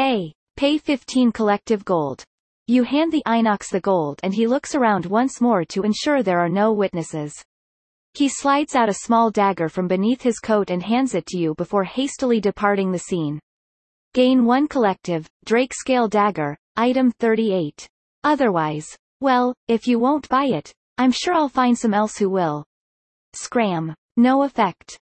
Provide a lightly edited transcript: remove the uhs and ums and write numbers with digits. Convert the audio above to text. A. Pay 15 collective gold. You hand the Inox the gold and he looks around once more to ensure there are no witnesses. He slides out a small dagger from beneath his coat and hands it to you before hastily departing the scene. Gain 1 collective, Drake Scale Dagger, item 38. Otherwise, well, if you won't buy it, I'm sure I'll find some else who will. Scram. No effect.